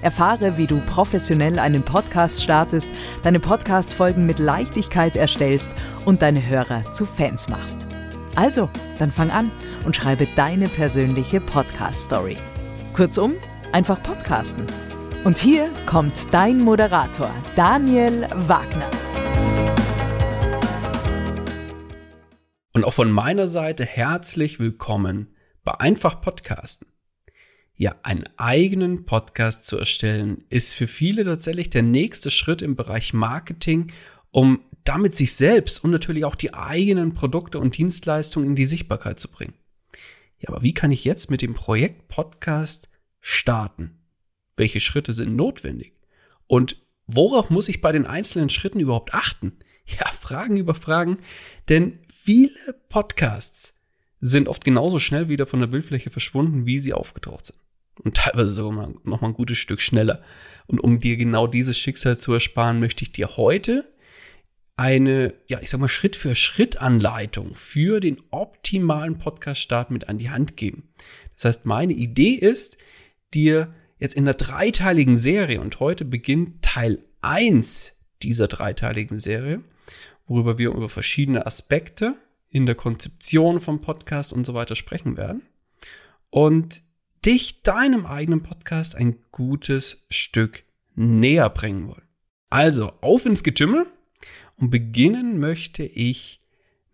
Erfahre, wie du professionell einen Podcast startest, deine Podcast-Folgen mit Leichtigkeit erstellst und deine Hörer zu Fans machst. Also, dann fang an und schreibe deine persönliche Podcast-Story. Kurzum, einfach podcasten. Und hier kommt dein Moderator, Daniel Wagner. Und auch von meiner Seite herzlich willkommen bei Einfach Podcasten. Ja, einen eigenen Podcast zu erstellen, ist für viele tatsächlich der nächste Schritt im Bereich Marketing, um damit sich selbst und natürlich auch die eigenen Produkte und Dienstleistungen in die Sichtbarkeit zu bringen. Ja, aber wie kann ich jetzt mit dem Projekt Podcast starten? Welche Schritte sind notwendig? Und worauf muss ich bei den einzelnen Schritten überhaupt achten? Ja, Fragen über Fragen, denn viele Podcasts sind oft genauso schnell wieder von der Bildfläche verschwunden, wie sie aufgetaucht sind. Und teilweise sogar nochmal ein gutes Stück schneller. Und um dir genau dieses Schicksal zu ersparen, möchte ich dir heute eine, ja, ich sag mal, Schritt-für-Schritt-Anleitung für den optimalen Podcast-Start mit an die Hand geben. Das heißt, meine Idee ist, dir jetzt in der dreiteiligen Serie, und heute beginnt Teil 1 dieser dreiteiligen Serie, worüber wir über verschiedene Aspekte in der Konzeption vom Podcast und so weiter sprechen werden, und dich deinem eigenen Podcast ein gutes Stück näher bringen wollen. Also, auf ins Getümmel. Und beginnen möchte ich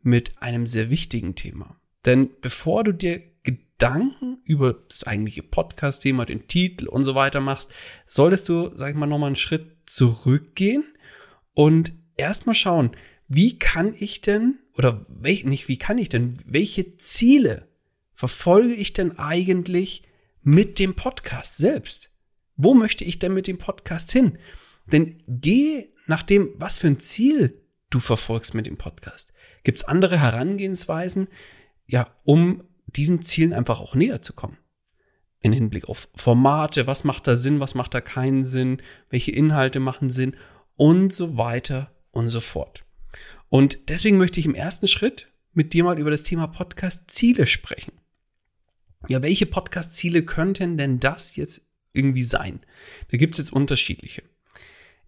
mit einem sehr wichtigen Thema. Denn bevor du dir Gedanken über das eigentliche Podcast-Thema, den Titel und so weiter machst, solltest du, sag ich mal, nochmal einen Schritt zurückgehen und erstmal schauen, welche Ziele verfolge ich denn eigentlich mit dem Podcast selbst? Wo möchte ich denn mit dem Podcast hin? Denn geh nach dem, was für ein Ziel du verfolgst mit dem Podcast. Gibt es andere Herangehensweisen, ja, um diesen Zielen einfach auch näher zu kommen? In Hinblick auf Formate, was macht da Sinn, was macht da keinen Sinn, welche Inhalte machen Sinn und so weiter und so fort. Und deswegen möchte ich im ersten Schritt mit dir mal über das Thema Podcast-Ziele sprechen. Ja, welche Podcast-Ziele könnten denn das jetzt irgendwie sein? Da gibt es jetzt unterschiedliche.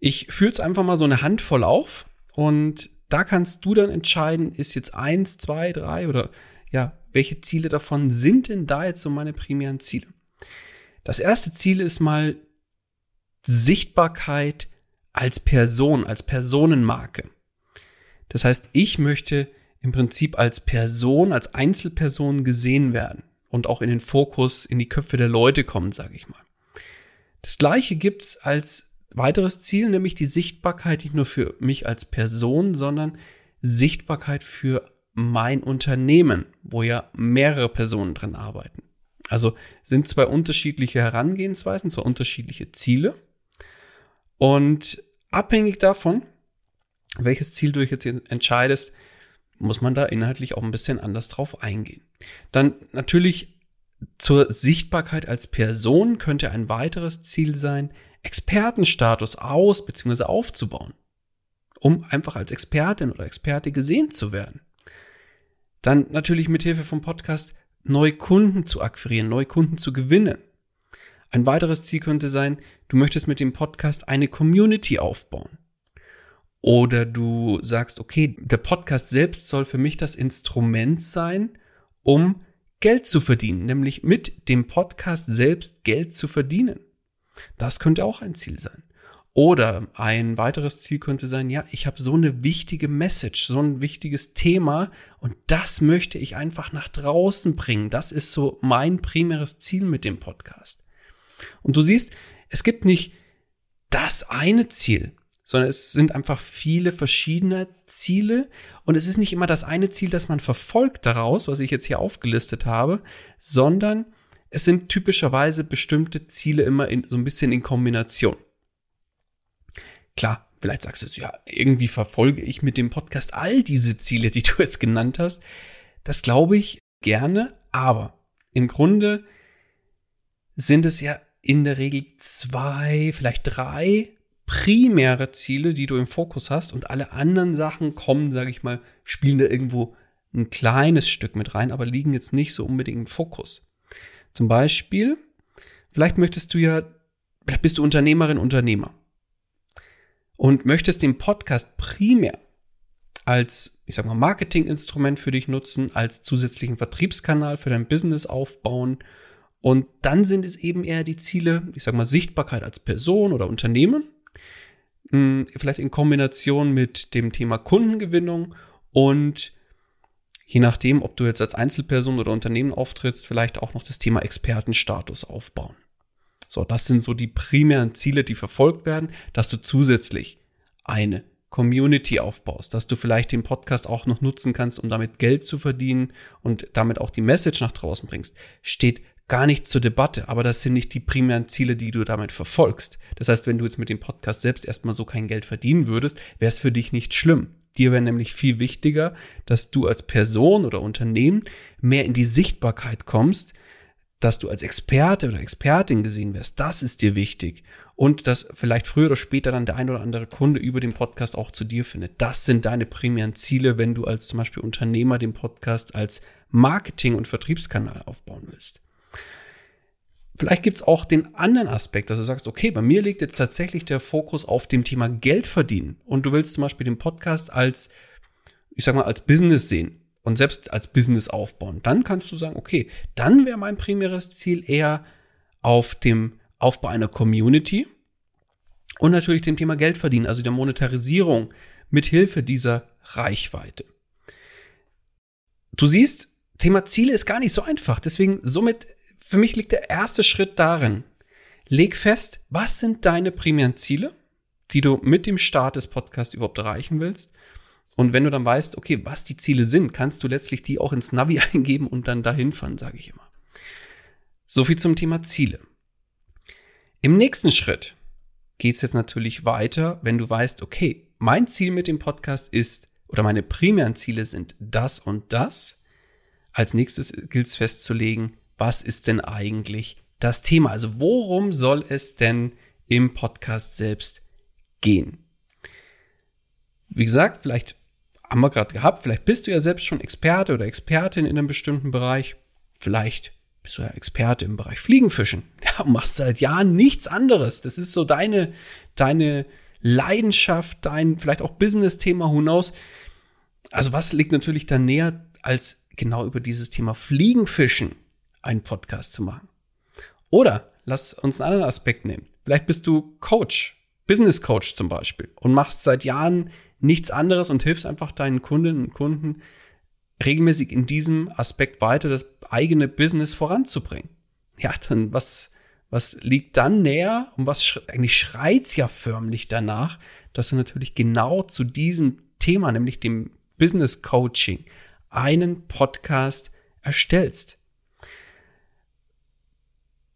Ich führe jetzt einfach mal so eine Handvoll auf und da kannst du dann entscheiden, ist jetzt 1, 2, 3 oder ja, welche Ziele davon sind denn da jetzt so meine primären Ziele? Das erste Ziel ist mal Sichtbarkeit als Person, als Personenmarke. Das heißt, ich möchte im Prinzip als Person, als Einzelperson gesehen werden und auch in den Fokus, in die Köpfe der Leute kommen, sage ich mal. Das Gleiche gibt es als weiteres Ziel, nämlich die Sichtbarkeit nicht nur für mich als Person, sondern Sichtbarkeit für mein Unternehmen, wo ja mehrere Personen drin arbeiten. Also sind zwei unterschiedliche Herangehensweisen, zwei unterschiedliche Ziele. Und abhängig davon, welches Ziel du dich jetzt entscheidest, muss man da inhaltlich auch ein bisschen anders drauf eingehen. Dann natürlich zur Sichtbarkeit als Person könnte ein weiteres Ziel sein, Expertenstatus aus- bzw. aufzubauen, um einfach als Expertin oder Experte gesehen zu werden. Dann natürlich mithilfe vom Podcast neue Kunden zu akquirieren, neue Kunden zu gewinnen. Ein weiteres Ziel könnte sein, du möchtest mit dem Podcast eine Community aufbauen. Oder du sagst, okay, der Podcast selbst soll für mich das Instrument sein, um Geld zu verdienen, nämlich mit dem Podcast selbst Geld zu verdienen. Das könnte auch ein Ziel sein. Oder ein weiteres Ziel könnte sein, ja, ich habe so eine wichtige Message, so ein wichtiges Thema und das möchte ich einfach nach draußen bringen. Das ist so mein primäres Ziel mit dem Podcast. Und du siehst, es gibt nicht das eine Ziel, sondern es sind einfach viele verschiedene Ziele und es ist nicht immer das eine Ziel, das man verfolgt daraus, was ich jetzt hier aufgelistet habe, sondern es sind typischerweise bestimmte Ziele immer so ein bisschen in Kombination. Klar, vielleicht sagst du, ja, irgendwie verfolge ich mit dem Podcast all diese Ziele, die du jetzt genannt hast. Das glaube ich gerne, aber im Grunde sind es ja in der Regel 2, vielleicht 3 primäre Ziele, die du im Fokus hast und alle anderen Sachen kommen, sage ich mal, spielen da irgendwo ein kleines Stück mit rein, aber liegen jetzt nicht so unbedingt im Fokus. Zum Beispiel, vielleicht bist du Unternehmerin, Unternehmer. Und möchtest den Podcast primär als, ich sag mal, Marketinginstrument für dich nutzen, als zusätzlichen Vertriebskanal für dein Business aufbauen. Und dann sind es eben eher die Ziele, ich sag mal, Sichtbarkeit als Person oder Unternehmen. Vielleicht in Kombination mit dem Thema Kundengewinnung und je nachdem, ob du jetzt als Einzelperson oder Unternehmen auftrittst, vielleicht auch noch das Thema Expertenstatus aufbauen. So, das sind so die primären Ziele, die verfolgt werden, dass du zusätzlich eine Community aufbaust, dass du vielleicht den Podcast auch noch nutzen kannst, um damit Geld zu verdienen und damit auch die Message nach draußen bringst. Steht gar nicht zur Debatte, aber das sind nicht die primären Ziele, die du damit verfolgst. Das heißt, wenn du jetzt mit dem Podcast selbst erstmal so kein Geld verdienen würdest, wäre es für dich nicht schlimm. Dir wäre nämlich viel wichtiger, dass du als Person oder Unternehmen mehr in die Sichtbarkeit kommst, dass du als Experte oder Expertin gesehen wirst, das ist dir wichtig. Und dass vielleicht früher oder später dann der ein oder andere Kunde über den Podcast auch zu dir findet. Das sind deine primären Ziele, wenn du als zum Beispiel Unternehmer den Podcast als Marketing- und Vertriebskanal aufbauen willst. Vielleicht gibt es auch den anderen Aspekt, dass du sagst, okay, bei mir liegt jetzt tatsächlich der Fokus auf dem Thema Geld verdienen. Und du willst zum Beispiel den Podcast als, ich sag mal, als Business sehen. Und selbst als Business aufbauen, dann kannst du sagen, okay, dann wäre mein primäres Ziel eher auf dem Aufbau einer Community und natürlich dem Thema Geld verdienen, also der Monetarisierung mithilfe dieser Reichweite. Du siehst, Thema Ziele ist gar nicht so einfach, deswegen somit, für mich liegt der erste Schritt darin, leg fest, was sind deine primären Ziele, die du mit dem Start des Podcasts überhaupt erreichen willst. Und wenn du dann weißt, okay, was die Ziele sind, kannst du letztlich die auch ins Navi eingeben und dann dahin fahren, sage ich immer. So viel zum Thema Ziele. Im nächsten Schritt geht es jetzt natürlich weiter, wenn du weißt, okay, mein Ziel mit dem Podcast ist, oder meine primären Ziele sind das und das. Als nächstes gilt es festzulegen, was ist denn eigentlich das Thema? Also worum soll es denn im Podcast selbst gehen? Wie gesagt, vielleicht haben wir gerade gehabt, vielleicht bist du ja selbst schon Experte oder Expertin in einem bestimmten Bereich. Vielleicht bist du ja Experte im Bereich Fliegenfischen. Ja, machst seit Jahren nichts anderes. Das ist so deine Leidenschaft, dein vielleicht auch Business-Thema, who knows. Also was liegt natürlich da näher, als genau über dieses Thema Fliegenfischen einen Podcast zu machen? Oder lass uns einen anderen Aspekt nehmen. Vielleicht bist du Coach, Business Coach zum Beispiel und machst seit Jahren nichts anderes und hilfst einfach deinen Kundinnen und Kunden regelmäßig in diesem Aspekt weiter, das eigene Business voranzubringen. Ja, dann was liegt dann näher und was eigentlich schreit's ja förmlich danach, dass du natürlich genau zu diesem Thema, nämlich dem Business Coaching, einen Podcast erstellst.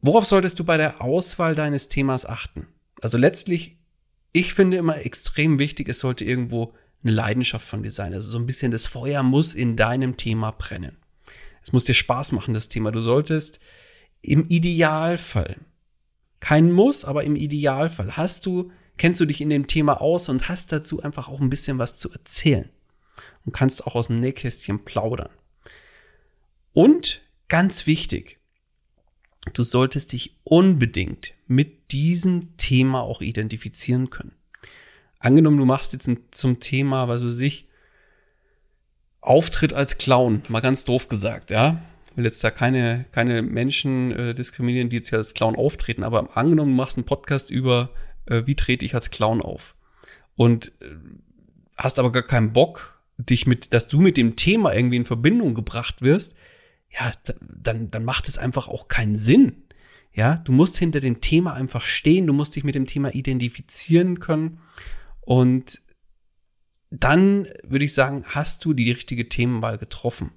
Worauf solltest du bei der Auswahl deines Themas achten? Also letztlich, ich finde immer extrem wichtig, es sollte irgendwo eine Leidenschaft von dir sein. Also so ein bisschen das Feuer muss in deinem Thema brennen. Es muss dir Spaß machen, das Thema. Du solltest im Idealfall, kein Muss, aber im Idealfall, kennst du dich in dem Thema aus und hast dazu einfach auch ein bisschen was zu erzählen. Und kannst auch aus dem Nähkästchen plaudern. Und ganz wichtig, du solltest dich unbedingt mit diesem Thema auch identifizieren können. Angenommen, du machst jetzt zum Thema, was weiß ich, Auftritt als Clown, mal ganz doof gesagt, ja. Ich will jetzt da keine Menschen diskriminieren, die jetzt hier als Clown auftreten, aber angenommen, du machst einen Podcast über, wie trete ich als Clown auf und hast aber gar keinen Bock, dass du mit dem Thema irgendwie in Verbindung gebracht wirst, ja, dann macht es einfach auch keinen Sinn. Ja, du musst hinter dem Thema einfach stehen, du musst dich mit dem Thema identifizieren können und dann würde ich sagen, hast du die richtige Themenwahl getroffen.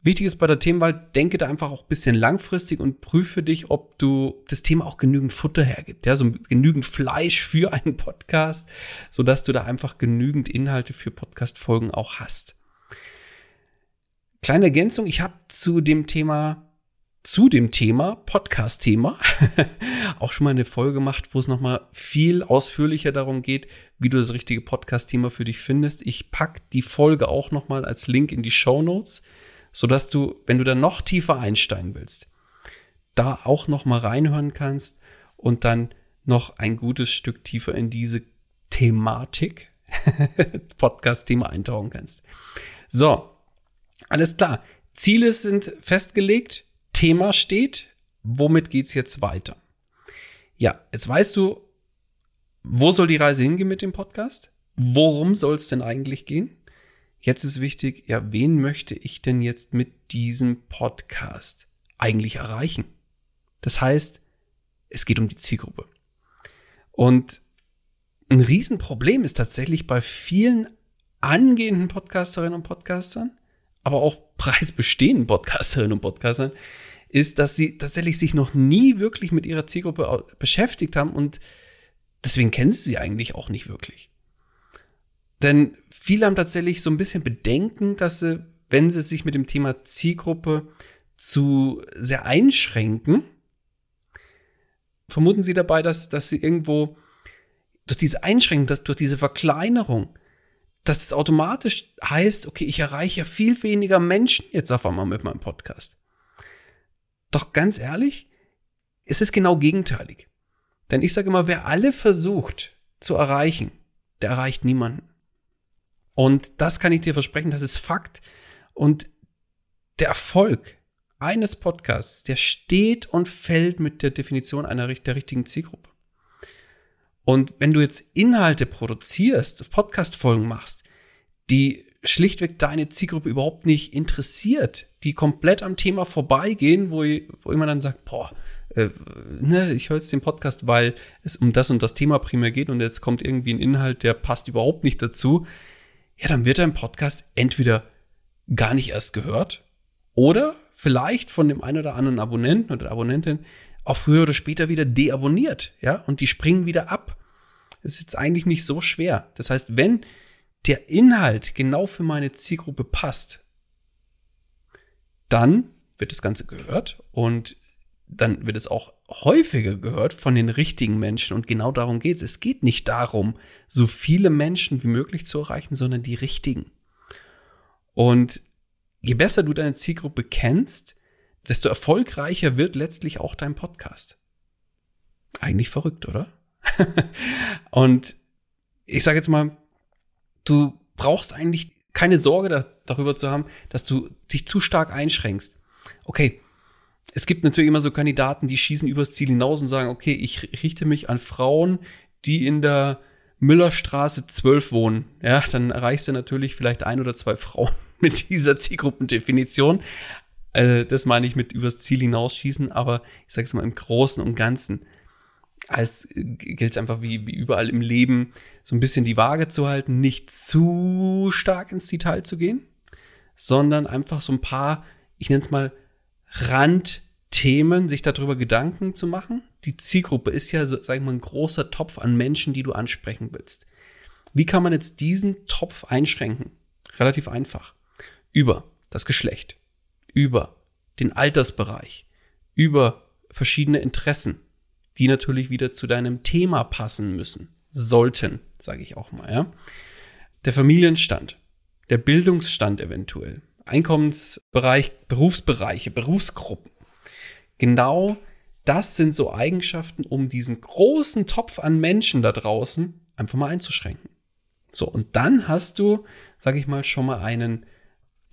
Wichtig ist bei der Themenwahl, denke da einfach auch ein bisschen langfristig und prüfe dich, ob du das Thema auch genügend Futter hergibt, ja, so genügend Fleisch für einen Podcast, sodass du da einfach genügend Inhalte für Podcast-Folgen auch hast. Kleine Ergänzung, ich habe zu dem Thema, Podcast-Thema, auch schon mal eine Folge gemacht, wo es nochmal viel ausführlicher darum geht, wie du das richtige Podcast-Thema für dich findest. Ich packe die Folge auch nochmal als Link in die Shownotes, sodass du, wenn du da noch tiefer einsteigen willst, da auch nochmal reinhören kannst und dann noch ein gutes Stück tiefer in diese Thematik, Podcast-Thema eintauchen kannst. So, alles klar. Ziele sind festgelegt. Thema steht, womit geht's jetzt weiter? Ja, jetzt weißt du, wo soll die Reise hingehen mit dem Podcast? Worum soll es denn eigentlich gehen? Jetzt ist wichtig, ja, wen möchte ich denn jetzt mit diesem Podcast eigentlich erreichen? Das heißt, es geht um die Zielgruppe. Und ein Riesenproblem ist tatsächlich bei vielen angehenden Podcasterinnen und Podcastern, aber auch bereits bestehenden Podcasterinnen und Podcastern, ist, dass sie tatsächlich sich noch nie wirklich mit ihrer Zielgruppe beschäftigt haben und deswegen kennen sie eigentlich auch nicht wirklich. Denn viele haben tatsächlich so ein bisschen Bedenken, dass sie, wenn sie sich mit dem Thema Zielgruppe zu sehr einschränken, vermuten sie dabei, dass sie irgendwo durch diese Einschränkung, durch diese Verkleinerung, dass es automatisch heißt, okay, ich erreiche ja viel weniger Menschen jetzt auf einmal mit meinem Podcast. Doch ganz ehrlich, es ist genau gegenteilig. Denn ich sage immer, wer alle versucht zu erreichen, der erreicht niemanden. Und das kann ich dir versprechen, das ist Fakt. Und der Erfolg eines Podcasts, der steht und fällt mit der Definition der richtigen Zielgruppe. Und wenn du jetzt Inhalte produzierst, Podcast-Folgen machst, die schlichtweg deine Zielgruppe überhaupt nicht interessiert, die komplett am Thema vorbeigehen, wo immer dann sagt, ich höre jetzt den Podcast, weil es um das und das Thema primär geht und jetzt kommt irgendwie ein Inhalt, der passt überhaupt nicht dazu, ja, dann wird dein Podcast entweder gar nicht erst gehört oder vielleicht von dem einen oder anderen Abonnenten oder Abonnentin auch früher oder später wieder deabonniert, ja, und die springen wieder ab. Das ist jetzt eigentlich nicht so schwer. Das heißt, wenn der Inhalt genau für meine Zielgruppe passt, dann wird das Ganze gehört und dann wird es auch häufiger gehört von den richtigen Menschen und genau darum geht es. Es geht nicht darum, so viele Menschen wie möglich zu erreichen, sondern die richtigen. Und je besser du deine Zielgruppe kennst, desto erfolgreicher wird letztlich auch dein Podcast. Eigentlich verrückt, oder? Und ich sage jetzt mal, du brauchst eigentlich keine Sorge darüber zu haben, dass du dich zu stark einschränkst. Okay, es gibt natürlich immer so Kandidaten, die schießen übers Ziel hinaus und sagen, okay, ich richte mich an Frauen, die in der Müllerstraße 12 wohnen. Ja, dann erreichst du natürlich vielleicht 1 oder 2 Frauen mit dieser Zielgruppendefinition. Das meine ich mit übers Ziel hinausschießen, aber ich sage es mal im Großen und Ganzen. Es gilt es einfach wie überall im Leben, so ein bisschen die Waage zu halten, nicht zu stark ins Detail zu gehen, sondern einfach so ein paar, ich nenne es mal Randthemen, sich darüber Gedanken zu machen. Die Zielgruppe ist ja, so, sage ich mal, ein großer Topf an Menschen, die du ansprechen willst. Wie kann man jetzt diesen Topf einschränken? Relativ einfach. Über das Geschlecht, über den Altersbereich, über verschiedene Interessen, die natürlich wieder zu deinem Thema passen müssen, sollten, sage ich auch mal, ja. Der Familienstand, der Bildungsstand eventuell, Einkommensbereich, Berufsbereiche, Berufsgruppen. Genau das sind so Eigenschaften, um diesen großen Topf an Menschen da draußen einfach mal einzuschränken. So, und dann hast du, sage ich mal, schon mal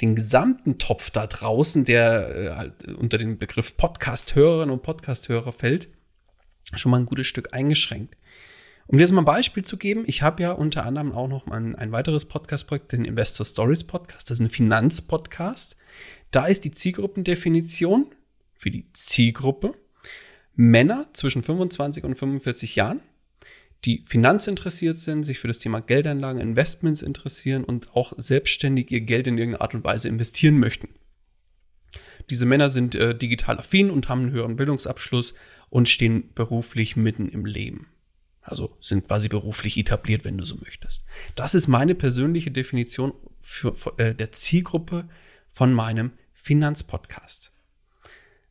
den gesamten Topf da draußen, der unter den Begriff Podcast-Hörerinnen und Podcast-Hörer fällt, schon mal ein gutes Stück eingeschränkt. Um dir jetzt mal ein Beispiel zu geben, ich habe ja unter anderem auch noch ein weiteres Podcast-Projekt, den Investor Stories Podcast, das ist ein Finanzpodcast. Da ist die Zielgruppendefinition für die Zielgruppe Männer zwischen 25 und 45 Jahren, die finanzinteressiert sind, sich für das Thema Geldanlagen, Investments interessieren und auch selbstständig ihr Geld in irgendeiner Art und Weise investieren möchten. Diese Männer sind digital affin und haben einen höheren Bildungsabschluss und stehen beruflich mitten im Leben. Also sind quasi beruflich etabliert, wenn du so möchtest. Das ist meine persönliche Definition der Zielgruppe von meinem Finanzpodcast.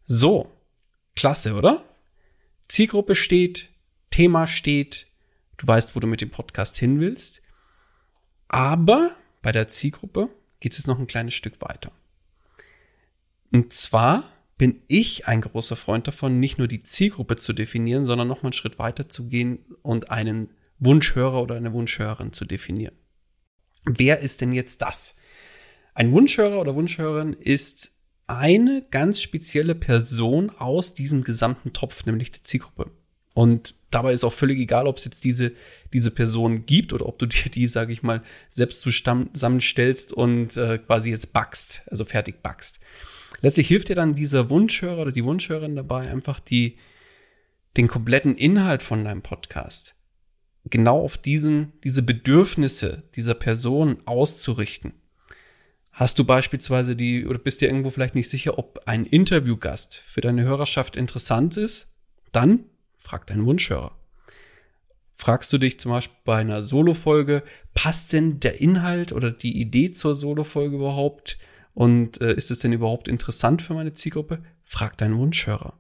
So, klasse, oder? Zielgruppe steht, Thema steht, du weißt, wo du mit dem Podcast hin willst. Aber bei der Zielgruppe geht es jetzt noch ein kleines Stück weiter. Und zwar bin ich ein großer Freund davon, nicht nur die Zielgruppe zu definieren, sondern nochmal einen Schritt weiter zu gehen und einen Wunschhörer oder eine Wunschhörerin zu definieren. Wer ist denn jetzt das? Ein Wunschhörer oder Wunschhörerin ist eine ganz spezielle Person aus diesem gesamten Topf, nämlich die Zielgruppe. Und dabei ist auch völlig egal, ob es jetzt diese Person gibt oder ob du dir die, sage ich mal, selbst zusammenstellst und quasi jetzt backst, also fertig backst. Letztlich hilft dir dann dieser Wunschhörer oder die Wunschhörerin dabei, einfach den kompletten Inhalt von deinem Podcast genau auf diese Bedürfnisse dieser Person auszurichten. Hast du beispielsweise oder bist dir irgendwo vielleicht nicht sicher, ob ein Interviewgast für deine Hörerschaft interessant ist? Dann frag deinen Wunschhörer. Fragst du dich zum Beispiel bei einer Solo-Folge, passt denn der Inhalt oder die Idee zur Solo-Folge überhaupt? Und ist es denn überhaupt interessant für meine Zielgruppe? Frag deinen Wunschhörer.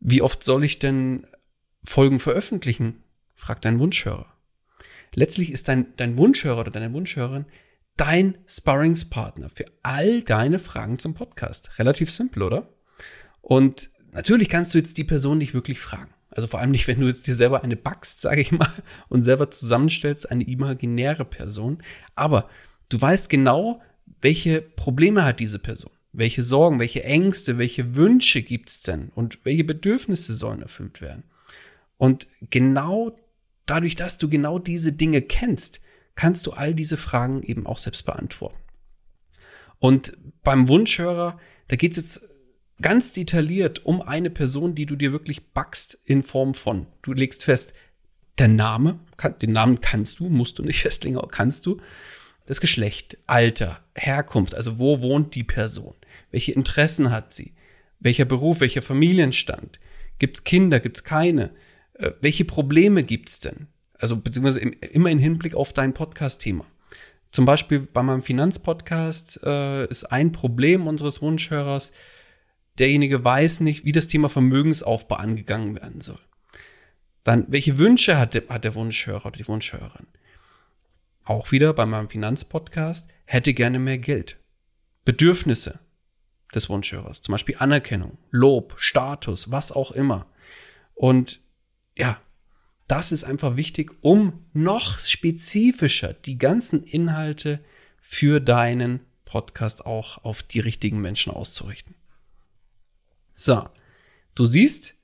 Wie oft soll ich denn Folgen veröffentlichen? Frag deinen Wunschhörer. Letztlich ist dein Wunschhörer oder deine Wunschhörerin dein Sparringspartner für all deine Fragen zum Podcast. Relativ simpel, oder? Und natürlich kannst du jetzt die Person nicht wirklich fragen. Also vor allem nicht, wenn du jetzt dir selber eine backst, sage ich mal, und selber zusammenstellst, eine imaginäre Person. Aber du weißt genau, welche Probleme hat diese Person? Welche Sorgen, welche Ängste, welche Wünsche gibt es denn? Und welche Bedürfnisse sollen erfüllt werden? Und genau dadurch, dass du genau diese Dinge kennst, kannst du all diese Fragen eben auch selbst beantworten. Und beim Wunschhörer, da geht es jetzt ganz detailliert um eine Person, die du dir wirklich backst in Form von. Du legst fest, den Namen kannst du, musst du nicht festlegen, aber kannst du. Das Geschlecht, Alter, Herkunft, also wo wohnt die Person? Welche Interessen hat sie? Welcher Beruf, welcher Familienstand? Gibt es Kinder, gibt es keine? Welche Probleme gibt es denn? Also beziehungsweise immer im Hinblick auf dein Podcast-Thema. Zum Beispiel bei meinem Finanzpodcast ist ein Problem unseres Wunschhörers, derjenige weiß nicht, wie das Thema Vermögensaufbau angegangen werden soll. Dann, welche Wünsche hat der Wunschhörer oder die Wunschhörerin? Auch wieder bei meinem Finanzpodcast, hätte gerne mehr Geld. Bedürfnisse des Wunschhörers, zum Beispiel Anerkennung, Lob, Status, was auch immer. Und ja, das ist einfach wichtig, um noch spezifischer die ganzen Inhalte für deinen Podcast auch auf die richtigen Menschen auszurichten. So, du siehst,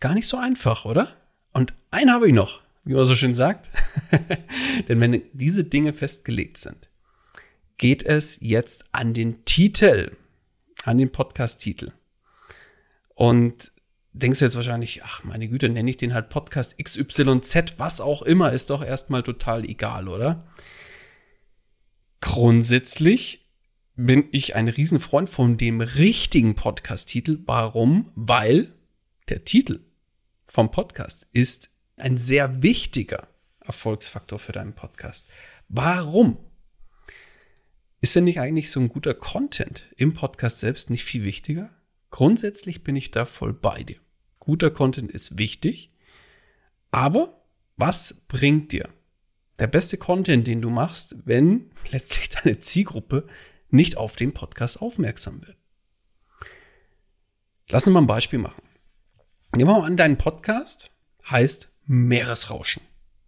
gar nicht so einfach, oder? Und einen habe ich noch. Wie man so schön sagt. Denn wenn diese Dinge festgelegt sind, geht es jetzt an den Titel, an den Podcast-Titel. Und denkst du jetzt wahrscheinlich, ach meine Güte, nenne ich den halt Podcast XYZ, was auch immer, ist doch erstmal total egal, oder? Grundsätzlich bin ich ein Riesenfreund von dem richtigen Podcast-Titel. Warum? Weil der Titel vom Podcast ist ein sehr wichtiger Erfolgsfaktor für deinen Podcast. Warum? Ist denn nicht eigentlich so ein guter Content im Podcast selbst nicht viel wichtiger? Grundsätzlich bin ich da voll bei dir. Guter Content ist wichtig, aber was bringt dir der beste Content, den du machst, wenn letztlich deine Zielgruppe nicht auf den Podcast aufmerksam wird. Lass uns mal ein Beispiel machen. Nehmen wir mal an, dein Podcast heißt Meeresrauschen.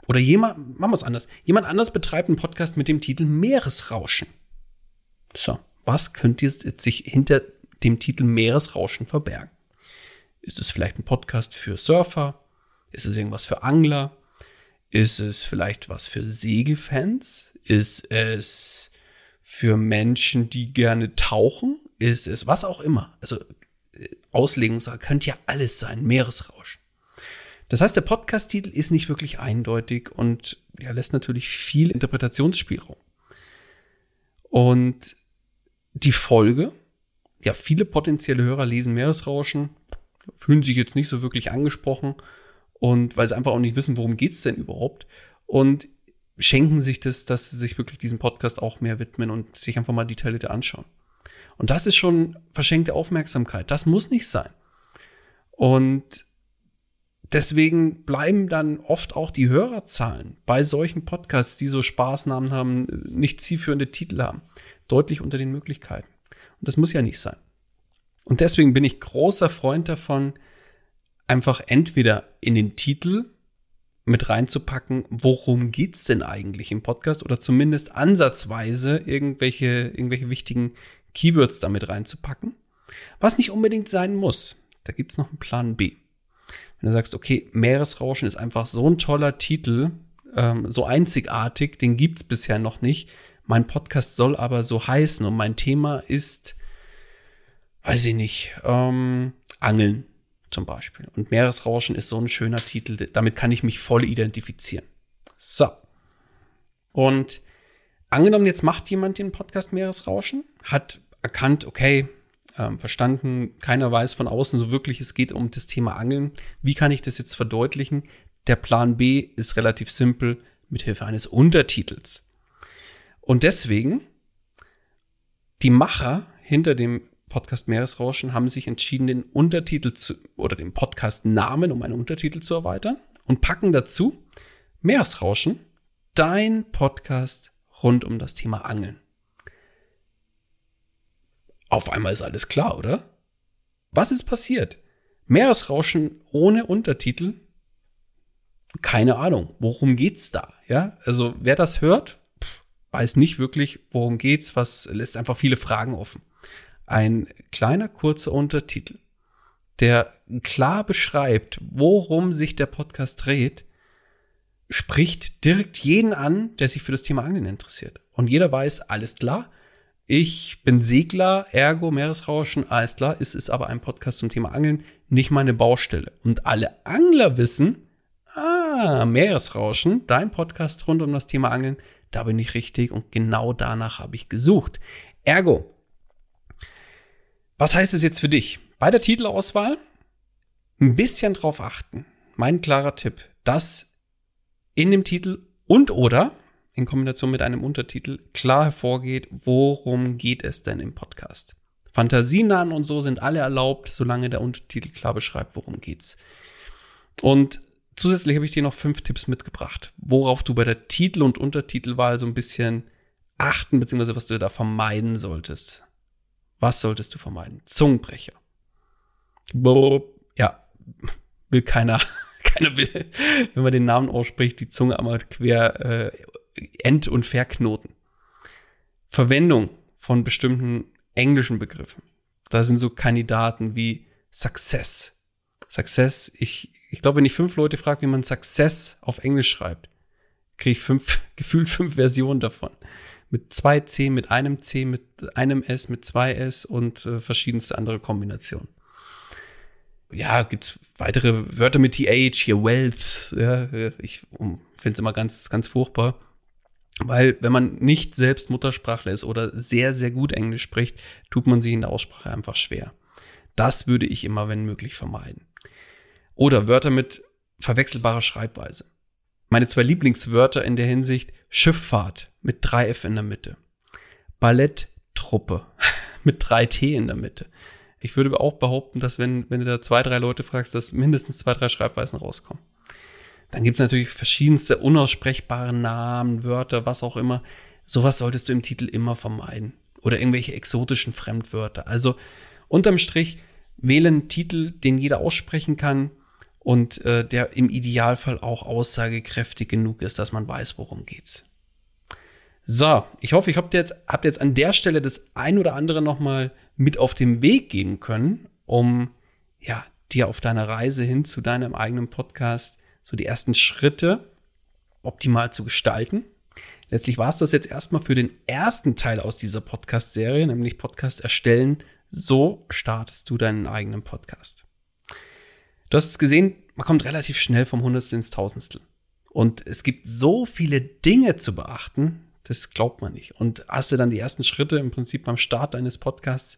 Oder jemand, machen wir es anders. Jemand anders betreibt einen Podcast mit dem Titel Meeresrauschen. So, was könnte sich hinter dem Titel Meeresrauschen verbergen? Ist es vielleicht ein Podcast für Surfer? Ist es irgendwas für Angler? Ist es vielleicht was für Segelfans? Ist es für Menschen, die gerne tauchen? Ist es was auch immer? Also Auslegungssache könnte ja alles sein, Meeresrauschen. Das heißt, der Podcast-Titel ist nicht wirklich eindeutig und ja, lässt natürlich viel Interpretationsspielraum. Und die Folge, ja, viele potenzielle Hörer lesen Meeresrauschen, fühlen sich jetzt nicht so wirklich angesprochen und weil sie einfach auch nicht wissen, worum geht's denn überhaupt und schenken sich das, dass sie sich wirklich diesem Podcast auch mehr widmen und sich einfach mal die Teile da anschauen. Und das ist schon verschenkte Aufmerksamkeit. Das muss nicht sein. Und deswegen bleiben dann oft auch die Hörerzahlen bei solchen Podcasts, die so Spaßnamen haben, nicht zielführende Titel haben, deutlich unter den Möglichkeiten. Und das muss ja nicht sein. Und deswegen bin ich großer Freund davon, einfach entweder in den Titel mit reinzupacken, worum geht's denn eigentlich im Podcast oder zumindest ansatzweise irgendwelche wichtigen Keywords damit reinzupacken, was nicht unbedingt sein muss. Da gibt es noch einen Plan B. Wenn du sagst, okay, Meeresrauschen ist einfach so ein toller Titel, so einzigartig, den gibt es bisher noch nicht. Mein Podcast soll aber so heißen und mein Thema ist, weiß ich nicht, Angeln zum Beispiel. Und Meeresrauschen ist so ein schöner Titel, damit kann ich mich voll identifizieren. So. Und angenommen, jetzt macht jemand den Podcast Meeresrauschen, hat erkannt, okay, verstanden, keiner weiß von außen so wirklich, es geht um das Thema Angeln. Wie kann ich das jetzt verdeutlichen? Der Plan B ist relativ simpel, mit Hilfe eines Untertitels. Und deswegen, die Macher hinter dem Podcast Meeresrauschen haben sich entschieden, den Untertitel oder den Podcast-Namen um einen Untertitel zu erweitern und packen dazu Meeresrauschen, dein Podcast rund um das Thema Angeln. Auf einmal ist alles klar, oder? Was ist passiert? Meeresrauschen ohne Untertitel? Keine Ahnung. Worum geht's da? Ja, also wer das hört, weiß nicht wirklich, worum geht's, was lässt einfach viele Fragen offen. Ein kleiner, kurzer Untertitel, der klar beschreibt, worum sich der Podcast dreht, spricht direkt jeden an, der sich für das Thema Angeln interessiert. Und jeder weiß, alles klar, ich bin Segler, ergo Meeresrauschen, alles klar, es ist aber ein Podcast zum Thema Angeln, nicht meine Baustelle. Und alle Angler wissen, Meeresrauschen, dein Podcast rund um das Thema Angeln, da bin ich richtig und genau danach habe ich gesucht. Ergo, was heißt es jetzt für dich? Bei der Titelauswahl ein bisschen drauf achten. Mein klarer Tipp, dass in dem Titel und oder in Kombination mit einem Untertitel klar hervorgeht, worum geht es denn im Podcast. Fantasienamen und so sind alle erlaubt, solange der Untertitel klar beschreibt, worum geht's. Und zusätzlich habe ich dir noch 5 Tipps mitgebracht, worauf du bei der Titel- und Untertitelwahl so ein bisschen achten, beziehungsweise was du da vermeiden solltest. Was solltest du vermeiden? Zungenbrecher. Ja, will keiner. Keiner will, wenn man den Namen ausspricht, die Zunge einmal quer end- und verknoten. Verwendung von bestimmten englischen Begriffen. Da sind so Kandidaten wie Success. Success, ich glaube, wenn ich 5 Leute frage, wie man Success auf Englisch schreibt, kriege ich gefühlt fünf Versionen davon. Mit 2C, mit einem C, mit einem S, mit 2S und verschiedenste andere Kombinationen. Ja, gibt's weitere Wörter mit TH, hier Wealth. Ja, ich finde es immer ganz, ganz furchtbar. Weil wenn man nicht selbst Muttersprachler ist oder sehr, sehr gut Englisch spricht, tut man sich in der Aussprache einfach schwer. Das würde ich immer, wenn möglich, vermeiden. Oder Wörter mit verwechselbarer Schreibweise. Meine 2 Lieblingswörter in der Hinsicht, Schifffahrt mit 3F in der Mitte, Balletttruppe mit 3T in der Mitte. Ich würde auch behaupten, dass wenn du da 2, 3 Leute fragst, dass mindestens 2, 3 Schreibweisen rauskommen. Dann gibt es natürlich verschiedenste unaussprechbare Namen, Wörter, was auch immer. Sowas solltest du im Titel immer vermeiden. oder irgendwelche exotischen Fremdwörter. Also unterm Strich wähle einen Titel, den jeder aussprechen kann und der im Idealfall auch aussagekräftig genug ist, dass man weiß, worum geht's. So, ich hoffe, ich hab dir jetzt an der Stelle das ein oder andere nochmal mit auf den Weg geben können, um ja dir auf deiner Reise hin zu deinem eigenen Podcast so die ersten Schritte optimal zu gestalten. Letztlich war es das jetzt erstmal für den ersten Teil aus dieser Podcast-Serie, nämlich Podcast erstellen. So startest du deinen eigenen Podcast. Du hast es gesehen, man kommt relativ schnell vom Hundertstel ins Tausendstel. Und es gibt so viele Dinge zu beachten, das glaubt man nicht. Und hast du dann die ersten Schritte im Prinzip beim Start deines Podcasts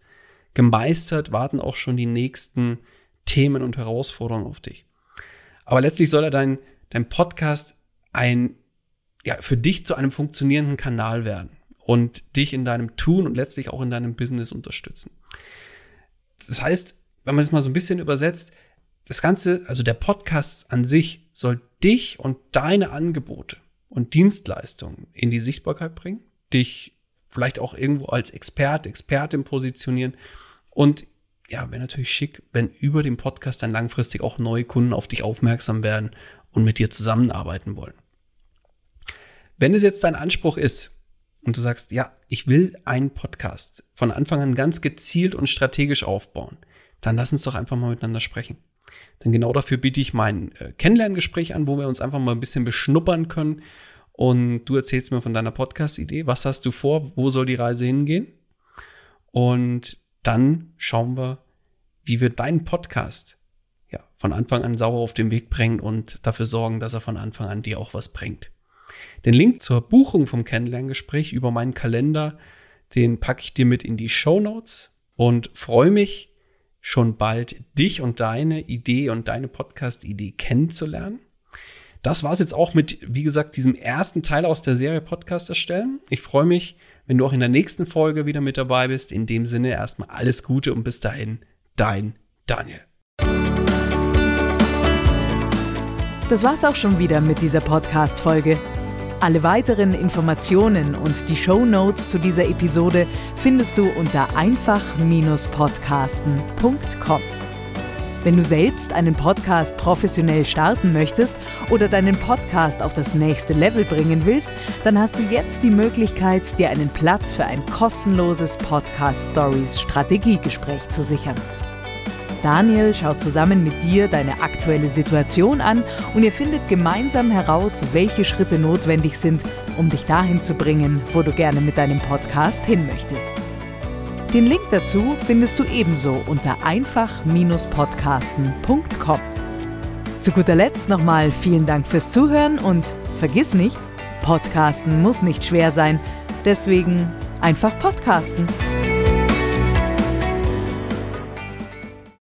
gemeistert, warten auch schon die nächsten Themen und Herausforderungen auf dich. Aber letztlich soll dein Podcast für dich zu einem funktionierenden Kanal werden und dich in deinem Tun und letztlich auch in deinem Business unterstützen. Das heißt, wenn man das mal so ein bisschen übersetzt, das Ganze, also der Podcast an sich, soll dich und deine Angebote und Dienstleistungen in die Sichtbarkeit bringen, dich vielleicht auch irgendwo als Experte, Expertin positionieren und ja, wäre natürlich schick, wenn über den Podcast dann langfristig auch neue Kunden auf dich aufmerksam werden und mit dir zusammenarbeiten wollen. Wenn es jetzt dein Anspruch ist und du sagst, ja, ich will einen Podcast von Anfang an ganz gezielt und strategisch aufbauen, dann lass uns doch einfach mal miteinander sprechen. Denn genau dafür biete ich mein Kennenlerngespräch an, wo wir uns einfach mal ein bisschen beschnuppern können und du erzählst mir von deiner Podcast-Idee, was hast du vor, wo soll die Reise hingehen und dann schauen wir, wie wir deinen Podcast von Anfang an sauber auf den Weg bringen und dafür sorgen, dass er von Anfang an dir auch was bringt. Den Link zur Buchung vom Kennenlerngespräch über meinen Kalender, den packe ich dir mit in die Shownotes und freue mich schon bald, dich und deine Idee und deine Podcast-Idee kennenzulernen. Das war es jetzt auch mit, wie gesagt, diesem ersten Teil aus der Serie Podcast erstellen. Ich freue mich, wenn du auch in der nächsten Folge wieder mit dabei bist. In dem Sinne erstmal alles Gute und bis dahin, dein Daniel. Das war's auch schon wieder mit dieser Podcast-Folge. Alle weiteren Informationen und die Shownotes zu dieser Episode findest du unter einfach-podcasten.com. Wenn du selbst einen Podcast professionell starten möchtest oder deinen Podcast auf das nächste Level bringen willst, dann hast du jetzt die Möglichkeit, dir einen Platz für ein kostenloses Podcast-Stories-Strategiegespräch zu sichern. Daniel schaut zusammen mit dir deine aktuelle Situation an und ihr findet gemeinsam heraus, welche Schritte notwendig sind, um dich dahin zu bringen, wo du gerne mit deinem Podcast hin möchtest. Den Link dazu findest du ebenso unter einfach-podcasten.com. Zu guter Letzt nochmal vielen Dank fürs Zuhören und vergiss nicht, Podcasten muss nicht schwer sein, deswegen einfach podcasten.